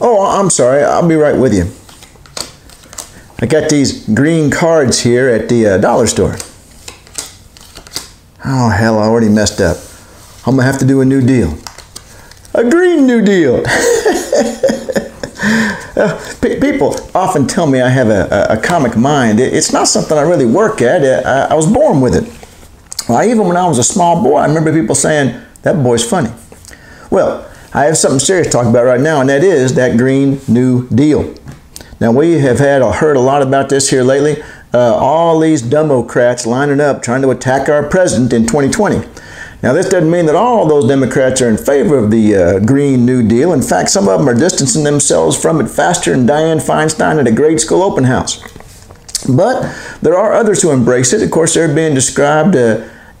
Oh, I'm sorry. I'll be right with you. I got these green cards here at the dollar store. Oh, hell, I already messed up. I'm going to have to do a new deal. A green new deal. People often tell me I have a comic mind. It's not something I really work at. I was born with it. Well, even when I was a small boy, I remember people saying, that boy's funny. Well, I have something serious to talk about right now, and that is that Green New Deal. Now, we have heard a lot about this here lately. All these Democrats lining up trying to attack our president in 2020. Now, this doesn't mean that all those Democrats are in favor of the Green New Deal. In fact, some of them are distancing themselves from it faster than Dianne Feinstein at a grade school open house. But there are others who embrace it. Of course, they're being described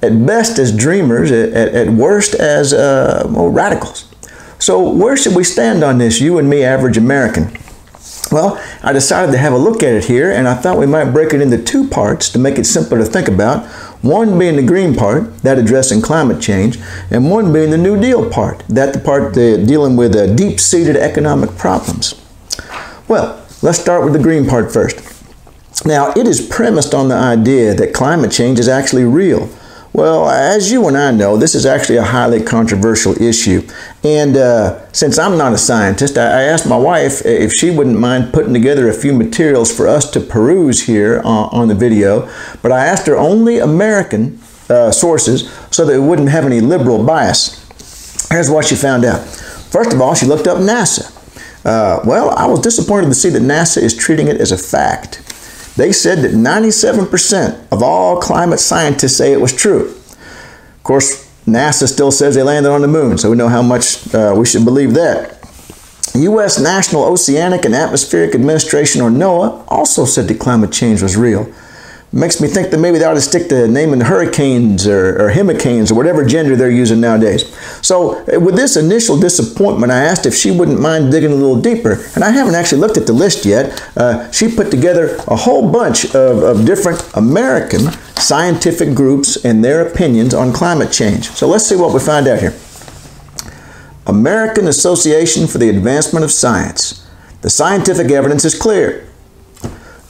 at best as dreamers, at worst as radicals. So where should we stand on this, you and me, average American? Well, I decided to have a look at it here, and I thought we might break it into two parts to make it simpler to think about. One being the green part, that addressing climate change, and one being the New Deal part, that the part dealing with deep-seated economic problems. Well, let's start with the green part first. Now, it is premised on the idea that climate change is actually real. Well, as you and I know, this is actually a highly controversial issue. And since I'm not a scientist, I asked my wife if she wouldn't mind putting together a few materials for us to peruse here on the video. But I asked her only American sources so that it wouldn't have any liberal bias. Here's what she found out. First of all, she looked up NASA. Well, I was disappointed to see that NASA is treating it as a fact. They said that 97% of all climate scientists say it was true. Of course, NASA still says they landed on the moon, so we know how much we should believe that. U.S. National Oceanic and Atmospheric Administration, or NOAA, also said that climate change was real. Makes me think that maybe they ought to stick to naming hurricanes or hemicanes or whatever gender they're using nowadays. So with this initial disappointment, I asked if she wouldn't mind digging a little deeper. And I haven't actually looked at the list yet. She put together a whole bunch of different American scientific groups and their opinions on climate change. So let's see what we find out here. American Association for the Advancement of Science. The scientific evidence is clear.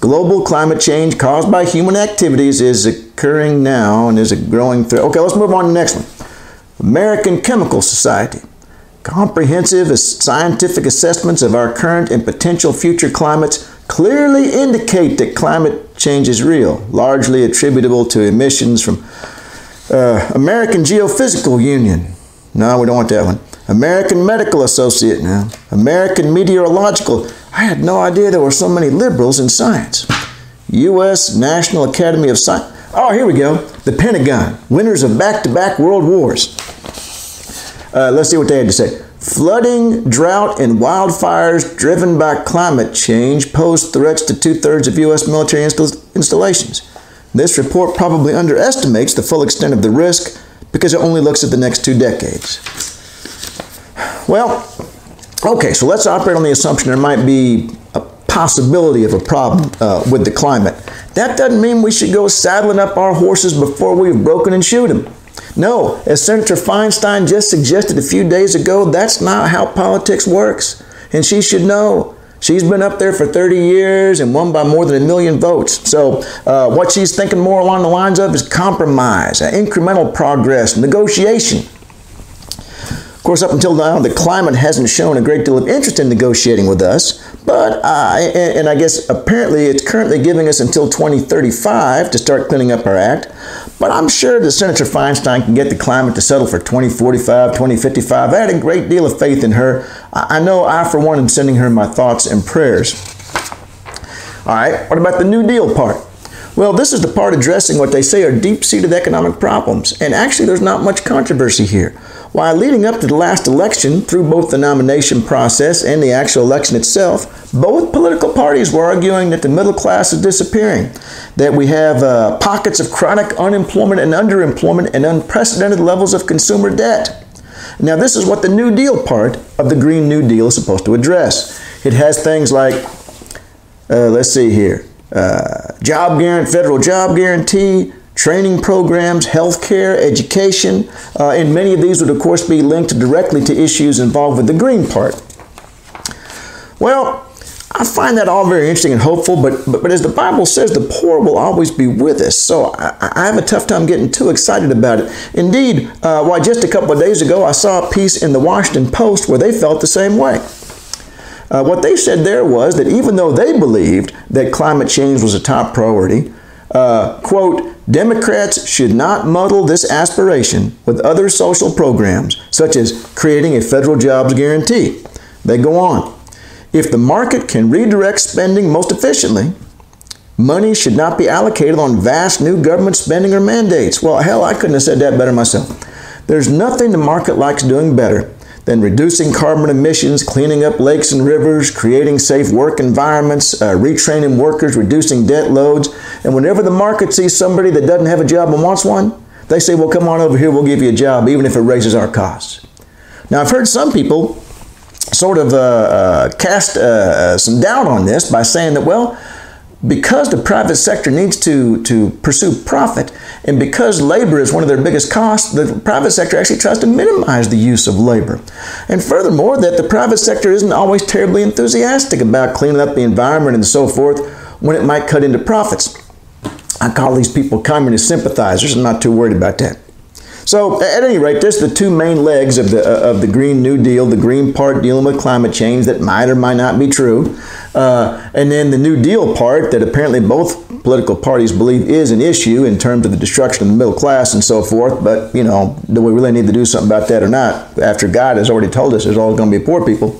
Global climate change caused by human activities is occurring now and is a growing threat. Okay, let's move on to the next one. American Chemical Society. Comprehensive scientific assessments of our current and potential future climates clearly indicate that climate change is real, largely attributable to emissions from American Geophysical Union. No, we don't want that one. American Medical Association. No. American Meteorological. I had no idea there were so many liberals in science. U.S. National Academy of Science. Oh, here we go. The Pentagon, winners of back-to-back world wars. Let's see what they had to say. Flooding, drought, and wildfires driven by climate change pose threats to two-thirds of U.S. military installations. This report probably underestimates the full extent of the risk because it only looks at the next 2 decades. Well, okay, so let's operate on the assumption there might be a possibility of a problem with the climate. That doesn't mean we should go saddling up our horses before we've broken and shoot them. No, as Senator Feinstein just suggested a few days ago, that's not how politics works. And she should know. She's been up there for 30 years and won by more than 1 million votes. So what she's thinking more along the lines of is compromise, incremental progress, negotiation. Of course, up until now, the climate hasn't shown a great deal of interest in negotiating with us, but I guess apparently it's currently giving us until 2035 to start cleaning up our act. But I'm sure that Senator Feinstein can get the climate to settle for 2045, 2055. I had a great deal of faith in her. I know I, for one, am sending her my thoughts and prayers. All right, what about the New Deal part? Well, this is the part addressing what they say are deep-seated economic problems, and actually there's not much controversy here. While leading up to the last election, through both the nomination process and the actual election itself, both political parties were arguing that the middle class is disappearing, that we have pockets of chronic unemployment and underemployment and unprecedented levels of consumer debt. Now, this is what the New Deal part of the Green New Deal is supposed to address. It has things like, job guarantee, federal job guarantee, training programs, healthcare, education, and many of these would, of course, be linked directly to issues involved with the green part. Well, I find that all very interesting and hopeful, but as the Bible says, the poor will always be with us. So I have a tough time getting too excited about it. Indeed, why just a couple of days ago, I saw a piece in the Washington Post where they felt the same way. What they said there was that even though they believed that climate change was a top priority, quote, Democrats should not muddle this aspiration with other social programs, such as creating a federal jobs guarantee. They go on. If the market can redirect spending most efficiently, money should not be allocated on vast new government spending or mandates. Well, hell, I couldn't have said that better myself. There's nothing the market likes doing better than reducing carbon emissions, cleaning up lakes and rivers, creating safe work environments, retraining workers, reducing debt loads. And whenever the market sees somebody that doesn't have a job and wants one, they say, well, come on over here, we'll give you a job, even if it raises our costs. Now, I've heard some people sort of cast some doubt on this by saying that, well, because the private sector needs to pursue profit, and because labor is one of their biggest costs, the private sector actually tries to minimize the use of labor. And furthermore, that the private sector isn't always terribly enthusiastic about cleaning up the environment and so forth when it might cut into profits. I call these people communist sympathizers. I'm not too worried about that. So, at any rate, there's the two main legs of the Green New Deal, the green part dealing with climate change that might or might not be true, and then the New Deal part that apparently both political parties believe is an issue in terms of the destruction of the middle class and so forth, but, you know, do we really need to do something about that or not after God has already told us there's always going to be poor people?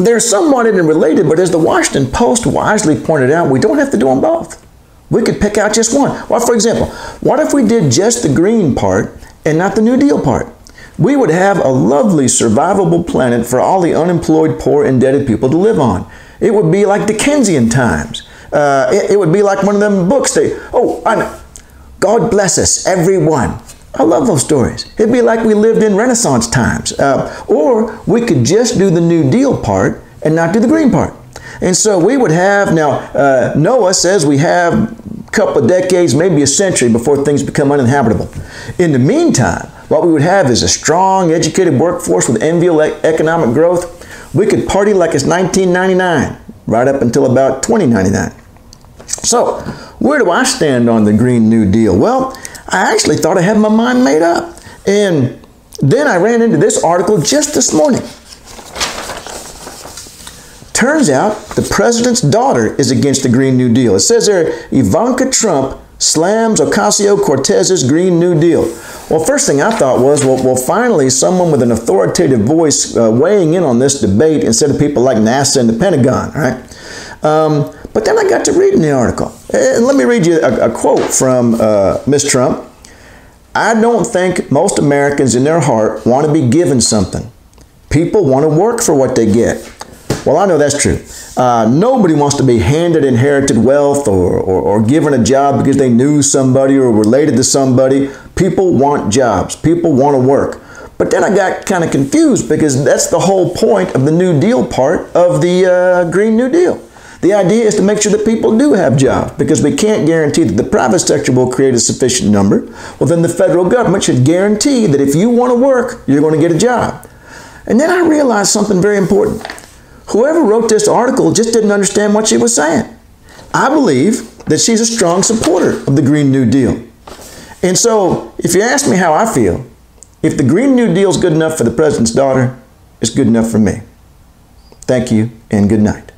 They're somewhat interrelated, but as the Washington Post wisely pointed out, we don't have to do them both. We could pick out just one. Well, for example, what if we did just the green part and not the New Deal part? We would have a lovely survivable planet for all the unemployed, poor, indebted people to live on. It would be like Dickensian times. It would be like one of them books I know. God bless us, everyone. I love those stories. It'd be like we lived in Renaissance times. Or we could just do the New Deal part and not do the green part. And so we would have, NOAA says we have a couple of decades, maybe a century before things become uninhabitable. In the meantime, what we would have is a strong, educated workforce with enviable economic growth. We could party like it's 1999, right up until about 2099. So where do I stand on the Green New Deal? Well, I actually thought I had my mind made up. And then I ran into this article just this morning. Turns out the president's daughter is against the Green New Deal. It says there, Ivanka Trump slams Ocasio-Cortez's Green New Deal. Well, first thing I thought was, well finally, someone with an authoritative voice weighing in on this debate instead of people like NASA and the Pentagon, right? But then I got to reading the article. And let me read you a quote from Ms. Trump. I don't think most Americans in their heart want to be given something. People want to work for what they get. Well, I know that's true. Nobody wants to be handed inherited wealth or given a job because they knew somebody or related to somebody. People want jobs. People want to work. But then I got kind of confused because that's the whole point of the New Deal part of the Green New Deal. The idea is to make sure that people do have jobs because we can't guarantee that the private sector will create a sufficient number. Well, then the federal government should guarantee that if you want to work, you're going to get a job. And then I realized something very important. Whoever wrote this article just didn't understand what she was saying. I believe that she's a strong supporter of the Green New Deal. And so, if you ask me how I feel, if the Green New Deal is good enough for the president's daughter, it's good enough for me. Thank you and good night.